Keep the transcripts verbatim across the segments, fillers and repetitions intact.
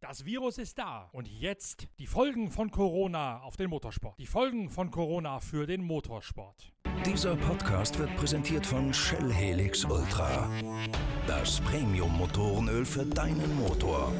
Das Virus ist da und jetzt die Folgen von Corona auf den Motorsport. Die Folgen von Corona für den Motorsport. Dieser Podcast wird präsentiert von Shell Helix Ultra. Das Premium-Motorenöl für deinen Motor.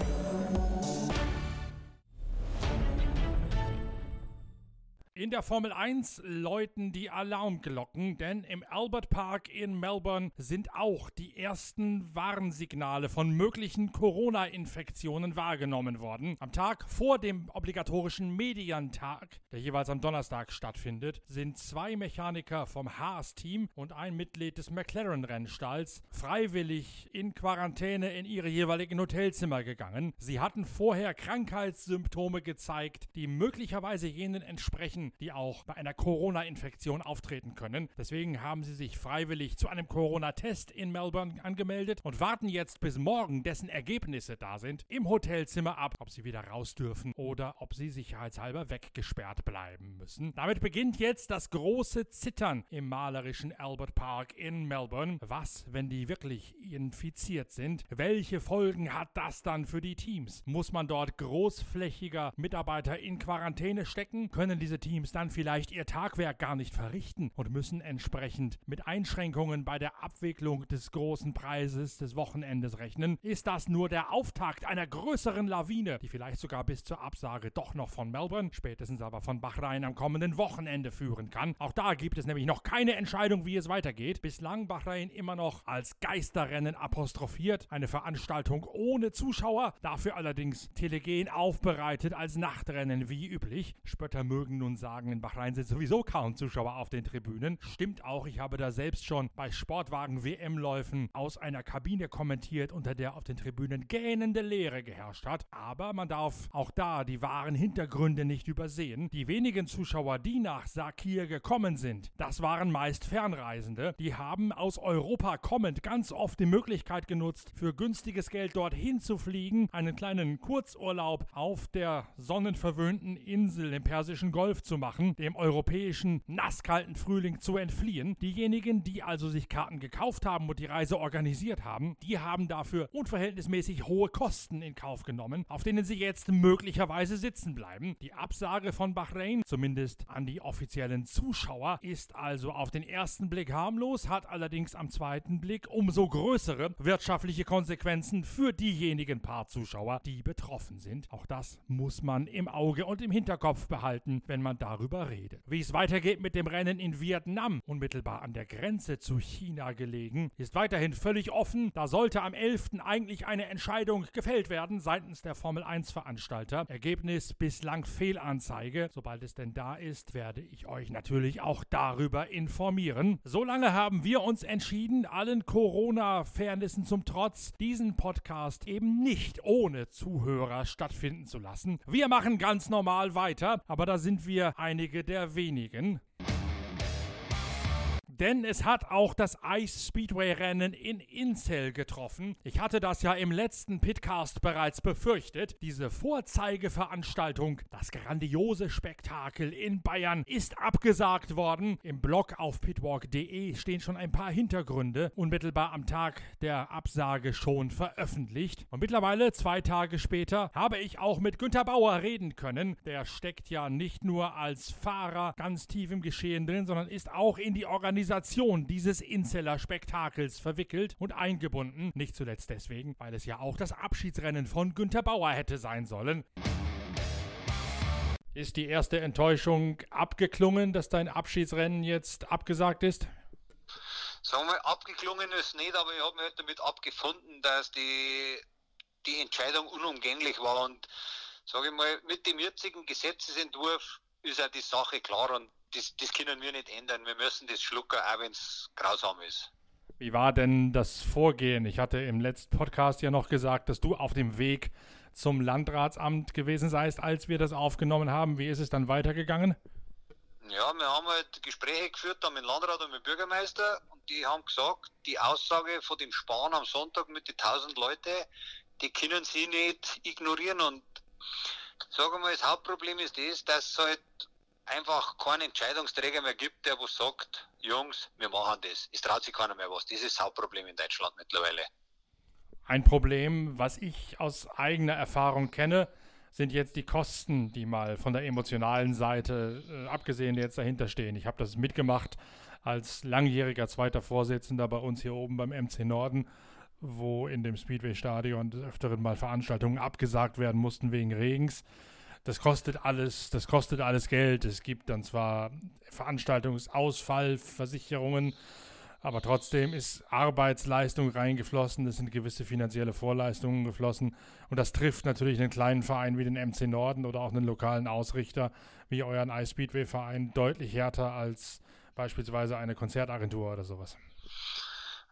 In der Formel eins läuten die Alarmglocken, denn im Albert Park in Melbourne sind auch die ersten Warnsignale von möglichen Corona-Infektionen wahrgenommen worden. Am Tag vor dem obligatorischen Medientag, der jeweils am Donnerstag stattfindet, sind zwei Mechaniker vom Haas-Team und ein Mitglied des McLaren-Rennstalls freiwillig in Quarantäne in ihre jeweiligen Hotelzimmer gegangen. Sie hatten vorher Krankheitssymptome gezeigt, die möglicherweise jenen entsprechen, die auch bei einer Corona-Infektion auftreten können. Deswegen haben sie sich freiwillig zu einem Corona-Test in Melbourne angemeldet und warten jetzt bis morgen, dessen Ergebnisse da sind, im Hotelzimmer ab, ob sie wieder raus dürfen oder ob sie sicherheitshalber weggesperrt bleiben müssen. Damit beginnt jetzt das große Zittern im malerischen Albert Park in Melbourne. Was, wenn die wirklich infiziert sind? Welche Folgen hat das dann für die Teams? Muss man dort großflächiger Mitarbeiter in Quarantäne stecken? Können diese Teams Teams dann vielleicht ihr Tagwerk gar nicht verrichten und müssen entsprechend mit Einschränkungen bei der Abwicklung des großen Preises des Wochenendes rechnen? Ist das nur der Auftakt einer größeren Lawine, die vielleicht sogar bis zur Absage doch noch von Melbourne, spätestens aber von Bahrain am kommenden Wochenende führen kann? Auch da gibt es nämlich noch keine Entscheidung, wie es weitergeht. Bislang Bahrain immer noch als Geisterrennen apostrophiert, eine Veranstaltung ohne Zuschauer, dafür allerdings telegen aufbereitet als Nachtrennen wie üblich. Spötter mögen nun sagen, in Bahrain sind sowieso kaum Zuschauer auf den Tribünen. Stimmt auch, ich habe da selbst schon bei Sportwagen-W M-Läufen aus einer Kabine kommentiert, unter der auf den Tribünen gähnende Leere geherrscht hat. Aber man darf auch da die wahren Hintergründe nicht übersehen. Die wenigen Zuschauer, die nach Sakhir gekommen sind, das waren meist Fernreisende. Die haben aus Europa kommend ganz oft die Möglichkeit genutzt, für günstiges Geld dorthin zu fliegen, einen kleinen Kurzurlaub auf der sonnenverwöhnten Insel im Persischen Golf zu machen, dem europäischen nasskalten Frühling zu entfliehen. Diejenigen, die also sich Karten gekauft haben und die Reise organisiert haben, die haben dafür unverhältnismäßig hohe Kosten in Kauf genommen, auf denen sie jetzt möglicherweise sitzen bleiben. Die Absage von Bahrain, zumindest an die offiziellen Zuschauer, ist also auf den ersten Blick harmlos, hat allerdings am zweiten Blick umso größere wirtschaftliche Konsequenzen für diejenigen paar Zuschauer, die betroffen sind. Auch das muss man im Auge und im Hinterkopf behalten, wenn man darüber redet. Wie es weitergeht mit dem Rennen in Vietnam, unmittelbar an der Grenze zu China gelegen, ist weiterhin völlig offen. Da sollte am elften eigentlich eine Entscheidung gefällt werden seitens der Formel eins Veranstalter. Ergebnis bislang Fehlanzeige. Sobald es denn da ist, werde ich euch natürlich auch darüber informieren. Solange haben wir uns entschieden, allen Corona-Fairnissen zum Trotz, diesen Podcast eben nicht ohne Zuhörer stattfinden zu lassen. Wir machen ganz normal weiter, aber da sind wir einige der wenigen. Denn es hat auch das Ice-Speedway-Rennen in Inzell getroffen. Ich hatte das ja im letzten PITCAST bereits befürchtet. Diese Vorzeigeveranstaltung, das grandiose Spektakel in Bayern, ist abgesagt worden. Im Blog auf pitwalk punkt de stehen schon ein paar Hintergründe, unmittelbar am Tag der Absage schon veröffentlicht. Und mittlerweile, zwei Tage später, habe ich auch mit Günther Bauer reden können. Der steckt ja nicht nur als Fahrer ganz tief im Geschehen drin, sondern ist auch in die Organisation dieses Inzeller Spektakels verwickelt und eingebunden. Nicht zuletzt deswegen, weil es ja auch das Abschiedsrennen von Günther Bauer hätte sein sollen. Ist die erste Enttäuschung abgeklungen, dass dein Abschiedsrennen jetzt abgesagt ist? Sagen wir, abgeklungen ist nicht, aber ich habe mich halt damit abgefunden, dass die, die Entscheidung unumgänglich war. Und sage ich mal, mit dem jetzigen Gesetzesentwurf ist ja die Sache klar und Das, das können wir nicht ändern. Wir müssen das schlucken, auch wenn es grausam ist. Wie war denn das Vorgehen? Ich hatte im letzten Podcast ja noch gesagt, dass du auf dem Weg zum Landratsamt gewesen seist, als wir das aufgenommen haben. Wie ist es dann weitergegangen? Ja, wir haben halt Gespräche geführt dann mit dem Landrat und mit dem Bürgermeister. Und die haben gesagt, die Aussage von dem Spahn am Sonntag mit den tausend Leuten, die können sie nicht ignorieren. Und sagen wir mal, das Hauptproblem ist das, dass halt einfach keinen Entscheidungsträger mehr gibt, der was sagt, Jungs, wir machen das. Es traut sich keiner mehr was. Das ist das Hauptproblem in Deutschland mittlerweile. Ein Problem, was ich aus eigener Erfahrung kenne, sind jetzt die Kosten, die mal von der emotionalen Seite äh, abgesehen jetzt dahinter stehen. Ich habe das mitgemacht als langjähriger zweiter Vorsitzender bei uns hier oben beim M C Norden, wo in dem Speedway-Stadion des Öfteren mal Veranstaltungen abgesagt werden mussten wegen Regens. Das kostet alles, das kostet alles Geld. Es gibt dann zwar Veranstaltungsausfallversicherungen, aber trotzdem ist Arbeitsleistung reingeflossen, es sind gewisse finanzielle Vorleistungen geflossen und das trifft natürlich einen kleinen Verein wie den M C Norden oder auch einen lokalen Ausrichter wie euren iSpeedway-Verein deutlich härter als beispielsweise eine Konzertagentur oder sowas.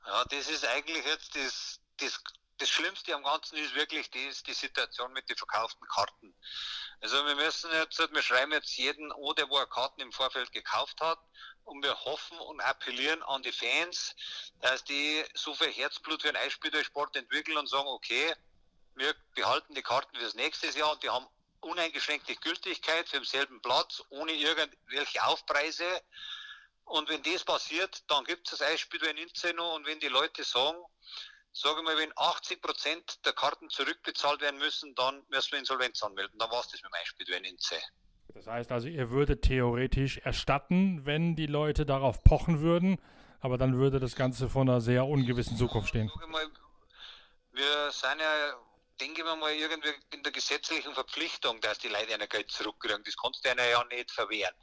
Ja, das ist eigentlich jetzt das, das, das Schlimmste am Ganzen ist wirklich die, ist die Situation mit den verkauften Karten. Also wir müssen jetzt, wir schreiben jetzt jeden an, der wo er Karten im Vorfeld gekauft hat. Und wir hoffen und appellieren an die Fans, dass die so viel Herzblut für den Eisspielersport entwickeln und sagen, okay, wir behalten die Karten fürs nächste Jahr und die haben uneingeschränkte Gültigkeit für denselben Platz, ohne irgendwelche Aufpreise. Und wenn das passiert, dann gibt es das Eisspielway in Inzell noch. Und wenn die Leute sagen, sage ich mal, wenn achtzig Prozent der Karten zurückbezahlt werden müssen, dann müssen wir Insolvenz anmelden. Dann war es das mit dem Eisspielway in Inzell. Das heißt also, ihr würdet theoretisch erstatten, wenn die Leute darauf pochen würden, aber dann würde das Ganze vor einer sehr ungewissen Zukunft stehen. Wir sind ja, denke ich mal, irgendwie in der gesetzlichen Verpflichtung, dass die Leute ein Geld zurückkriegen. Das kannst du einer ja nicht verwehren.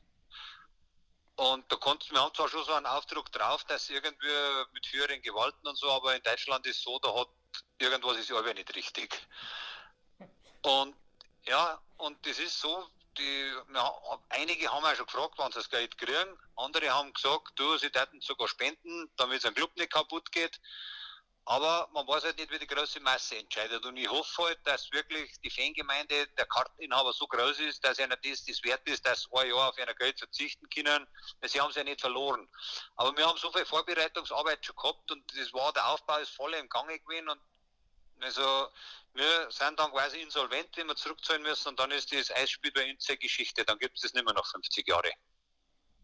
Und da kannst, wir haben zwar schon so einen Aufdruck drauf, dass irgendwie mit höheren Gewalten und so, aber in Deutschland ist es so, da hat irgendwas ist aber nicht richtig. Und ja, und das ist so. Die, na, einige haben auch schon gefragt, wann sie das Geld kriegen. Andere haben gesagt, du, sie würden sogar spenden, damit es einem Club nicht kaputt geht. Aber man weiß halt nicht, wie die große Masse entscheidet. Und ich hoffe halt, dass wirklich die Fangemeinde der Karteninhaber so groß ist, dass einer das, das wert ist, dass sie ein Jahr auf einer Geld verzichten können. Weil sie haben es ja nicht verloren. Aber wir haben so viel Vorbereitungsarbeit schon gehabt und das war, der Aufbau ist voll im Gange gewesen. Und also wir sind dann quasi insolvent, wenn wir zurückzahlen müssen, und dann ist das Eisspiel bei Inzell Geschichte, dann gibt es das nicht mehr nach fünfzig Jahren.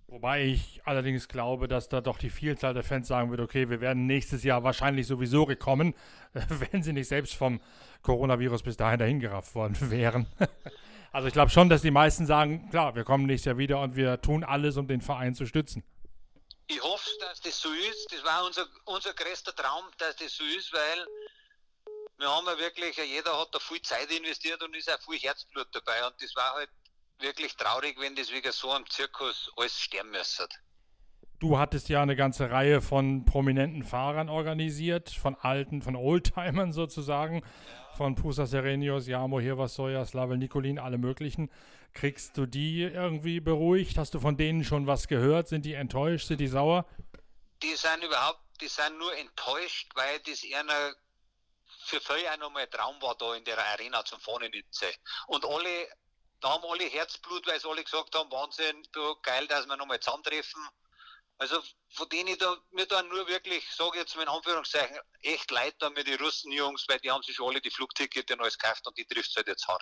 Wobei ich allerdings glaube, dass da doch die Vielzahl der Fans sagen wird, okay, wir werden nächstes Jahr wahrscheinlich sowieso gekommen, wenn sie nicht selbst vom Coronavirus bis dahin dahingerafft worden wären. Also ich glaube schon, dass die meisten sagen, klar, wir kommen nächstes Jahr wieder und wir tun alles, um den Verein zu stützen. Ich hoffe, dass das so ist. Das war unser, unser größter Traum, dass das so ist, weil wir haben ja wirklich, jeder hat da viel Zeit investiert und ist auch viel Herzblut dabei. Und das war halt wirklich traurig, wenn das wegen so einem Zirkus alles sterben müsste. Du hattest ja eine ganze Reihe von prominenten Fahrern organisiert, von alten, von Oldtimern sozusagen, ja. Von Pousa Serenius, Jarmo Hirvasoya, Slavel Nicolin, alle möglichen. Kriegst du die irgendwie beruhigt? Hast du von denen schon was gehört? Sind die enttäuscht? Sind die sauer? Die sind überhaupt, die sind nur enttäuscht, weil das eher eine für viele auch nochmal ein Traum war, da in der Arena zum Fahren in Inzell. Und alle, da haben alle Herzblut, weil sie alle gesagt haben, Wahnsinn, du, geil, dass wir nochmal zusammentreffen. Also von denen da, mir da nur wirklich, sage ich jetzt mal in Anführungszeichen, echt leid da mit den Russenjungs, weil die haben sich alle die Flugtickets und alles gekauft und die trifft es halt jetzt hart.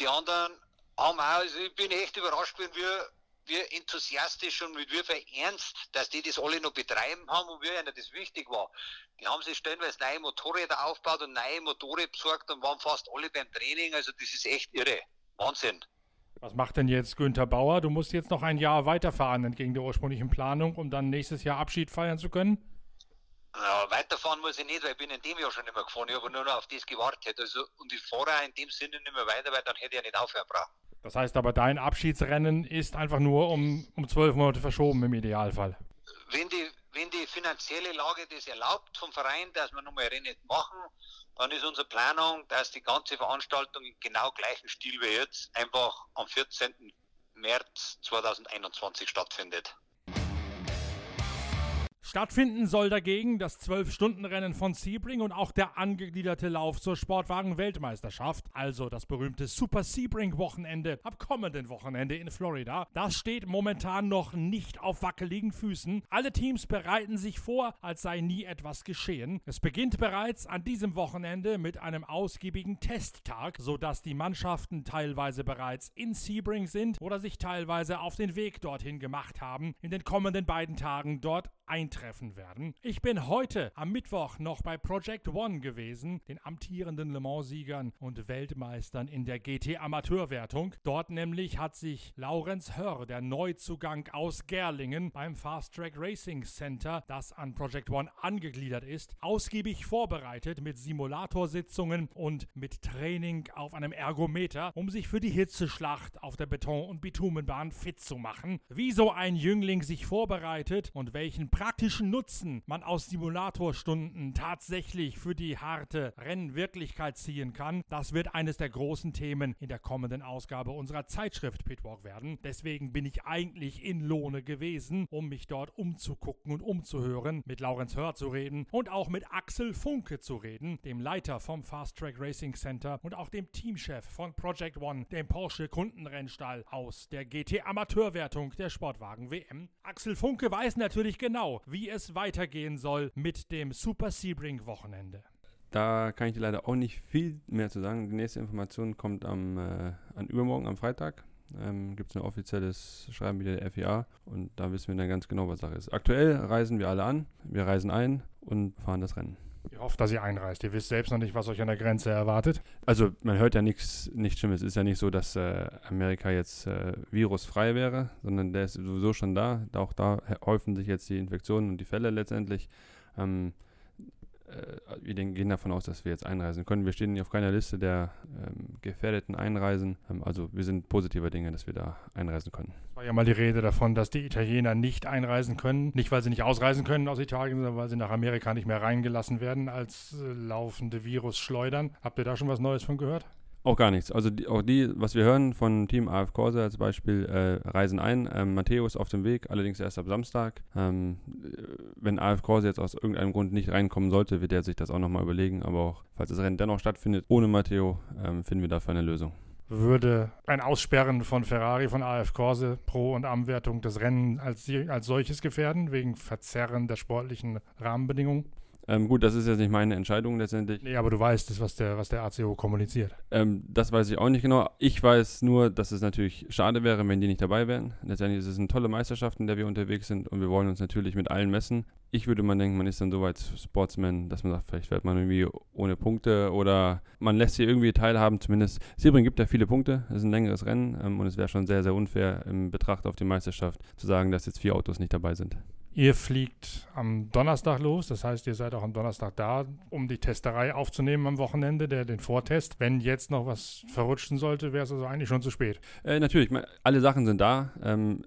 Die anderen haben auch, also ich bin echt überrascht, wenn wir wir enthusiastisch und mit wir viel Ernst, dass die das alle noch betreiben haben und wir ihnen das wichtig war. Die haben sich stellenweise neue Motorräder aufgebaut und neue Motore besorgt und waren fast alle beim Training. Also das ist echt irre. Wahnsinn. Was macht denn jetzt Günther Bauer? Du musst jetzt noch ein Jahr weiterfahren entgegen der ursprünglichen Planung, um dann nächstes Jahr Abschied feiern zu können? Ja, weiterfahren muss ich nicht, weil ich bin in dem Jahr schon nicht mehr gefahren. Ich habe nur noch auf das gewartet. Also, und ich fahre auch in dem Sinne nicht mehr weiter, weil dann hätte ich ja nicht aufhören brauchen. Das heißt aber, dein Abschiedsrennen ist einfach nur um, um zwölf Monate verschoben im Idealfall. Wenn die, wenn die finanzielle Lage das erlaubt vom Verein, dass wir nochmal ein Rennen machen, dann ist unsere Planung, dass die ganze Veranstaltung im genau gleichen Stil wie jetzt einfach am vierzehnten März zweitausendeinundzwanzig stattfindet. Stattfinden soll dagegen das zwölf-Stunden-Rennen von Sebring und auch der angegliederte Lauf zur Sportwagen-Weltmeisterschaft, also das berühmte Super Sebring-Wochenende ab kommenden Wochenende in Florida. Das steht momentan noch nicht auf wackeligen Füßen. Alle Teams bereiten sich vor, als sei nie etwas geschehen. Es beginnt bereits an diesem Wochenende mit einem ausgiebigen Testtag, sodass die Mannschaften teilweise bereits in Sebring sind oder sich teilweise auf den Weg dorthin gemacht haben, in den kommenden beiden Tagen dort eintreten treffen werden. Ich bin heute am Mittwoch noch bei Project eins gewesen, den amtierenden Le Mans-Siegern und Weltmeistern in der G T-Amateurwertung. Dort nämlich hat sich Laurenz Hör, der Neuzugang aus Gerlingen, beim Fast Track Racing Center, das an Project eins angegliedert ist, ausgiebig vorbereitet mit Simulatorsitzungen und mit Training auf einem Ergometer, um sich für die Hitzeschlacht auf der Beton- und Bitumenbahn fit zu machen. Wie so ein Jüngling sich vorbereitet und welchen praktischen Nutzen man aus Simulatorstunden tatsächlich für die harte Rennwirklichkeit ziehen kann, das wird eines der großen Themen in der kommenden Ausgabe unserer Zeitschrift Pitwalk werden. Deswegen bin ich eigentlich in Lohne gewesen, um mich dort umzugucken und umzuhören, mit Laurenz Hör zu reden und auch mit Axel Funke zu reden, dem Leiter vom Fast Track Racing Center und auch dem Teamchef von Project eins, dem Porsche Kundenrennstall aus der G T Amateurwertung der Sportwagen W M. Axel Funke weiß natürlich genau, wie es weitergehen soll mit dem Super Sebring Wochenende. Da kann ich dir leider auch nicht viel mehr zu sagen. Die nächste Information kommt am äh, an übermorgen, am Freitag. Ähm, gibt es ein offizielles Schreiben wieder der F I A und da wissen wir dann ganz genau, was Sache ist. Aktuell reisen wir alle an, wir reisen ein und fahren das Rennen. Ich hoffe, dass ihr einreist. Ihr wisst selbst noch nicht, was euch an der Grenze erwartet. Also man hört ja nichts nichts Schlimmes. Es ist ja nicht so, dass äh, Amerika jetzt äh, virusfrei wäre, sondern der ist sowieso schon da. Auch da häufen sich jetzt die Infektionen und die Fälle letztendlich. Ähm, Wir gehen davon aus, dass wir jetzt einreisen können. Wir stehen auf keiner Liste der ähm, gefährdeten Einreisen. Ähm, also wir sind positiver Dinge, dass wir da einreisen können. Es war ja mal die Rede davon, dass die Italiener nicht einreisen können. Nicht, weil sie nicht ausreisen können aus Italien, sondern weil sie nach Amerika nicht mehr reingelassen werden als äh, laufende Virusschleudern. Habt ihr da schon was Neues von gehört? Auch gar nichts. Also die, auch die, was wir hören von Team A F Corse als Beispiel, äh, reisen ein. Ähm, Matteo ist auf dem Weg, allerdings erst ab Samstag. Ähm, wenn A F Corse jetzt aus irgendeinem Grund nicht reinkommen sollte, wird er sich das auch nochmal überlegen. Aber auch, falls das Rennen dennoch stattfindet, ohne Matteo, ähm, finden wir dafür eine Lösung. Würde ein Aussperren von Ferrari, von A F Corse, Pro- und Am-Wertung des Rennen als, als solches gefährden, wegen Verzerren der sportlichen Rahmenbedingungen? Ähm, gut, das ist jetzt nicht meine Entscheidung letztendlich. Nee, aber du weißt das, was der, was der A C O kommuniziert. Ähm, das weiß ich auch nicht genau. Ich weiß nur, dass es natürlich schade wäre, wenn die nicht dabei wären. Letztendlich ist es eine tolle Meisterschaft, in der wir unterwegs sind und wir wollen uns natürlich mit allen messen. Ich würde mal denken, man ist dann soweit Sportsman, dass man sagt, vielleicht fährt man irgendwie ohne Punkte oder man lässt hier irgendwie teilhaben, zumindest. Sebring gibt ja viele Punkte, es ist ein längeres Rennen ähm, und es wäre schon sehr, sehr unfair im Betracht auf die Meisterschaft zu sagen, dass jetzt vier Autos nicht dabei sind. Ihr fliegt am Donnerstag los, das heißt, ihr seid auch am Donnerstag da, um die Testerei aufzunehmen am Wochenende, der, den Vortest. Wenn jetzt noch was verrutschen sollte, wäre es also eigentlich schon zu spät. Äh, natürlich, man, alle Sachen sind da. Ähm,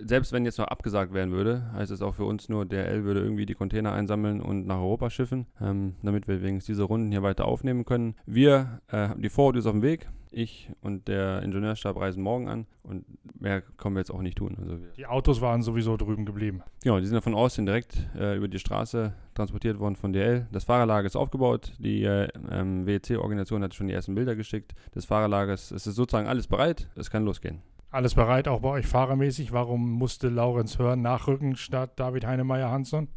selbst wenn jetzt noch abgesagt werden würde, heißt es auch für uns nur, D H L würde irgendwie die Container einsammeln und nach Europa schiffen, ähm, damit wir wegen dieser Runden hier weiter aufnehmen können. Wir, äh, die Vorhut ist auf dem Weg. Ich und der Ingenieurstab reisen morgen an und mehr können wir jetzt auch nicht tun. Also wir die Autos waren sowieso drüben geblieben. Genau, die sind ja von Austin direkt äh, über die Straße transportiert worden von D L. Das Fahrerlager ist aufgebaut. Die äh, ähm, W E C-Organisation hat schon die ersten Bilder geschickt. Das Fahrerlagers, es ist sozusagen alles bereit, es kann losgehen. Alles bereit, auch bei euch fahrermäßig. Warum musste Laurenz Hör nachrücken statt David Heinemeier-Hansson?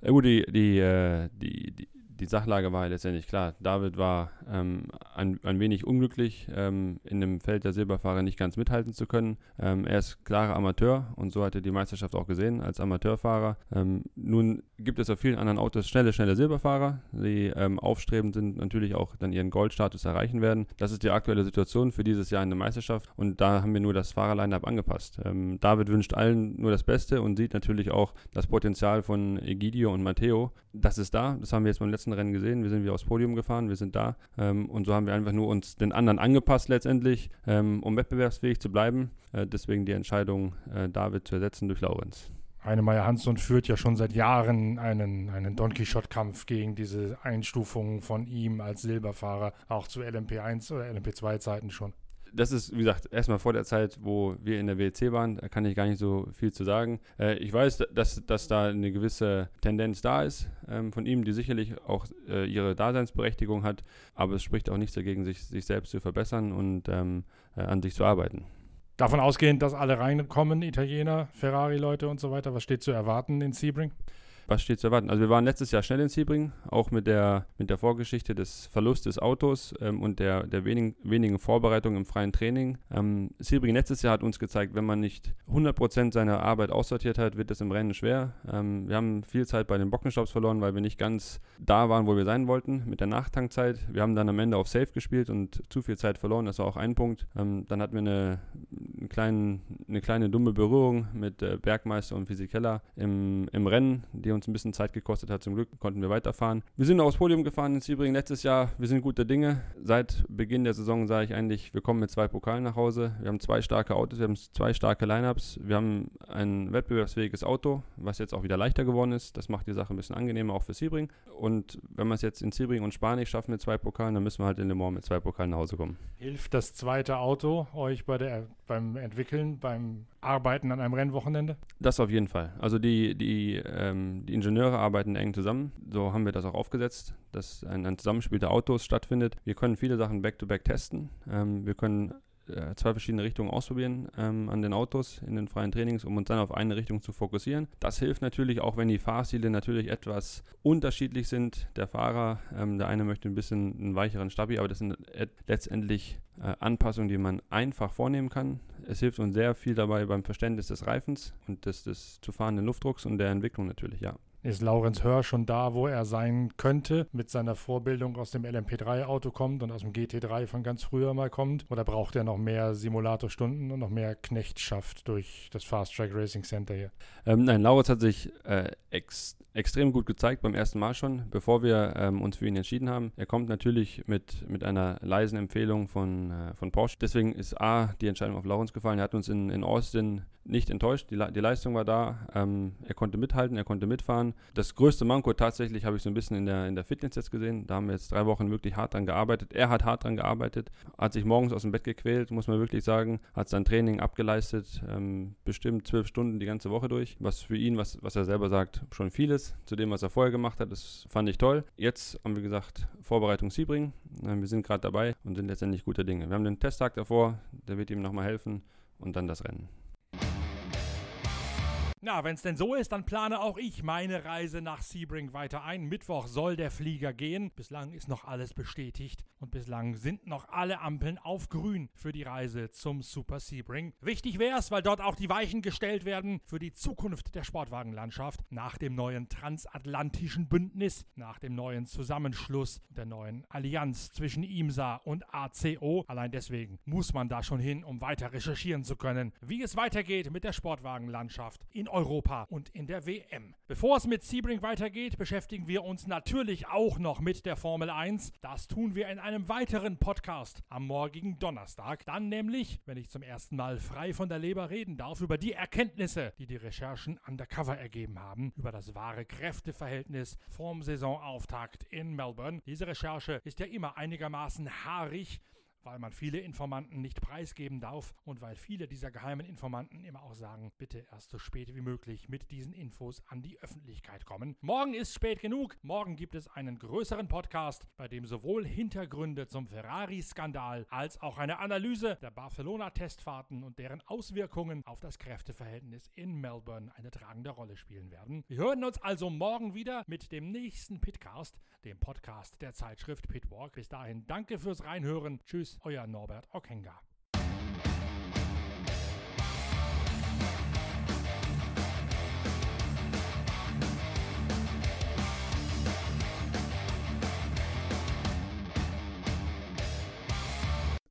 Äh, gut, die, die, äh, die, die Die Sachlage war ja letztendlich klar. David war ähm, ein, ein wenig unglücklich, ähm, in dem Feld der Silberfahrer nicht ganz mithalten zu können. Ähm, er ist klarer Amateur und so hat er die Meisterschaft auch gesehen als Amateurfahrer. Ähm, nun gibt es auf vielen anderen Autos schnelle, schnelle Silberfahrer, die ähm, aufstrebend sind, natürlich auch dann ihren Goldstatus erreichen werden. Das ist die aktuelle Situation für dieses Jahr in der Meisterschaft und da haben wir nur das Fahrerline-Up angepasst. Ähm, David wünscht allen nur das Beste und sieht natürlich auch das Potenzial von Egidio und Matteo. Das ist da, das haben wir jetzt beim letzten Rennen gesehen, wir sind wieder aufs Podium gefahren, wir sind da ähm, und so haben wir einfach nur uns den anderen angepasst letztendlich, ähm, um wettbewerbsfähig zu bleiben, äh, deswegen die Entscheidung, äh, David zu ersetzen durch Laurenz. Heinemeier-Hansson führt ja schon seit Jahren einen, einen Don-Quixote-Kampf gegen diese Einstufungen von ihm als Silberfahrer, auch zu L M P eins oder L M P zwei-Zeiten schon. Das ist, wie gesagt, erstmal vor der Zeit, wo wir in der W E C waren, da kann ich gar nicht so viel zu sagen. Äh, ich weiß, dass, dass da eine gewisse Tendenz da ist ähm, von ihm, die sicherlich auch äh, ihre Daseinsberechtigung hat, aber es spricht auch nichts dagegen, sich, sich selbst zu verbessern und ähm, äh, an sich zu arbeiten. Davon ausgehend, dass alle reinkommen, Italiener, Ferrari-Leute und so weiter, was steht zu erwarten in Sebring? was steht zu erwarten? Also wir waren letztes Jahr schnell in Sebring, auch mit der, mit der Vorgeschichte des Verlusts des Autos ähm, und der, der wenigen, wenigen Vorbereitung im freien Training. Ähm, Sebring letztes Jahr hat uns gezeigt, wenn man nicht hundert Prozent seiner Arbeit aussortiert hat, wird es im Rennen schwer. Ähm, wir haben viel Zeit bei den Boxenstops verloren, weil wir nicht ganz da waren, wo wir sein wollten, mit der Nachtankzeit. Wir haben dann am Ende auf Safe gespielt und zu viel Zeit verloren, das war auch ein Punkt. Ähm, dann hatten wir eine, eine, kleine, eine kleine dumme Berührung mit äh, Bergmeister und Fisichella im, im Rennen, die uns ein bisschen Zeit gekostet hat. Zum Glück konnten wir weiterfahren. Wir sind aufs Podium gefahren in Sebring letztes Jahr. Wir sind gute Dinge. Seit Beginn der Saison sage ich eigentlich, wir kommen mit zwei Pokalen nach Hause. Wir haben zwei starke Autos, wir haben zwei starke Lineups. Wir haben ein wettbewerbsfähiges Auto, was jetzt auch wieder leichter geworden ist. Das macht die Sache ein bisschen angenehmer, auch für Sebring. Und wenn wir es jetzt in Sebring und Spanien schaffen mit zwei Pokalen, dann müssen wir halt in Le Mans mit zwei Pokalen nach Hause kommen. Hilft das zweite Auto euch bei der, beim Entwickeln, beim Arbeiten an einem Rennwochenende? Das auf jeden Fall. Also die, die, ähm, die Ingenieure arbeiten eng zusammen. So haben wir das auch aufgesetzt, dass ein, ein Zusammenspiel der Autos stattfindet. Wir können viele Sachen back-to-back testen. Ähm, wir können zwei verschiedene Richtungen ausprobieren ähm, an den Autos in den freien Trainings, um uns dann auf eine Richtung zu fokussieren. Das hilft natürlich auch, wenn die Fahrstile natürlich etwas unterschiedlich sind. Der Fahrer, ähm, der eine möchte ein bisschen einen weicheren Stabi, aber das sind et- letztendlich äh, Anpassungen, die man einfach vornehmen kann. Es hilft uns sehr viel dabei beim Verständnis des Reifens und des, des zu fahrenden Luftdrucks und der Entwicklung natürlich, ja. Ist Laurenz Hör schon da, wo er sein könnte, mit seiner Vorbildung aus dem L M P drei Auto kommt und aus dem G T drei von ganz früher mal kommt? Oder braucht er noch mehr Simulatorstunden und noch mehr Knechtschaft durch das Fast Track Racing Center hier? Ähm, nein, Laurenz hat sich äh, ex- extrem gut gezeigt beim ersten Mal schon, bevor wir ähm, uns für ihn entschieden haben. Er kommt natürlich mit, mit einer leisen Empfehlung von, äh, von Porsche. Deswegen ist A, die Entscheidung auf Laurenz gefallen. Er hat uns in, in Austin nicht enttäuscht. Die, die Leistung war da. Ähm, er konnte mithalten, er konnte mitfahren. Das größte Manko tatsächlich habe ich so ein bisschen in der, in der Fitness jetzt gesehen. Da haben wir jetzt drei Wochen wirklich hart dran gearbeitet. Er hat hart dran gearbeitet, hat sich morgens aus dem Bett gequält, muss man wirklich sagen. Hat sein Training abgeleistet, ähm, bestimmt zwölf Stunden die ganze Woche durch. Was für ihn, was, was er selber sagt, schon vieles. Zu dem, was er vorher gemacht hat, das fand ich toll. Jetzt haben wir gesagt, Vorbereitung Sebring. Ähm, wir sind gerade dabei und sind letztendlich guter Dinge. Wir haben den Testtag davor, der wird ihm nochmal helfen und dann das Rennen. Na, wenn es denn so ist, dann plane auch ich meine Reise nach Sebring weiter ein. Mittwoch soll der Flieger gehen. Bislang ist noch alles bestätigt und bislang sind noch alle Ampeln auf grün für die Reise zum Super Sebring. Wichtig wäre es, weil dort auch die Weichen gestellt werden für die Zukunft der Sportwagenlandschaft nach dem neuen transatlantischen Bündnis, nach dem neuen Zusammenschluss der neuen Allianz zwischen I M S A und A C O. Allein deswegen muss man da schon hin, um weiter recherchieren zu können, wie es weitergeht mit der Sportwagenlandschaft in Europa und in der W M. Bevor es mit Sebring weitergeht, beschäftigen wir uns natürlich auch noch mit der Formel eins. Das tun wir in einem weiteren Podcast am morgigen Donnerstag. Dann nämlich, wenn ich zum ersten Mal frei von der Leber reden darf, über die Erkenntnisse, die die Recherchen undercover ergeben haben, über das wahre Kräfteverhältnis vom Saisonauftakt in Melbourne. Diese Recherche ist ja immer einigermaßen haarig, weil man viele Informanten nicht preisgeben darf und weil viele dieser geheimen Informanten immer auch sagen, bitte erst so spät wie möglich mit diesen Infos an die Öffentlichkeit kommen. Morgen ist spät genug. Morgen gibt es einen größeren Podcast, bei dem sowohl Hintergründe zum Ferrari-Skandal als auch eine Analyse der Barcelona-Testfahrten und deren Auswirkungen auf das Kräfteverhältnis in Melbourne eine tragende Rolle spielen werden. Wir hören uns also morgen wieder mit dem nächsten PITCAST, dem Podcast der Zeitschrift Pitwalk. Bis dahin danke fürs Reinhören. Tschüss. Euer Norbert Ockenga.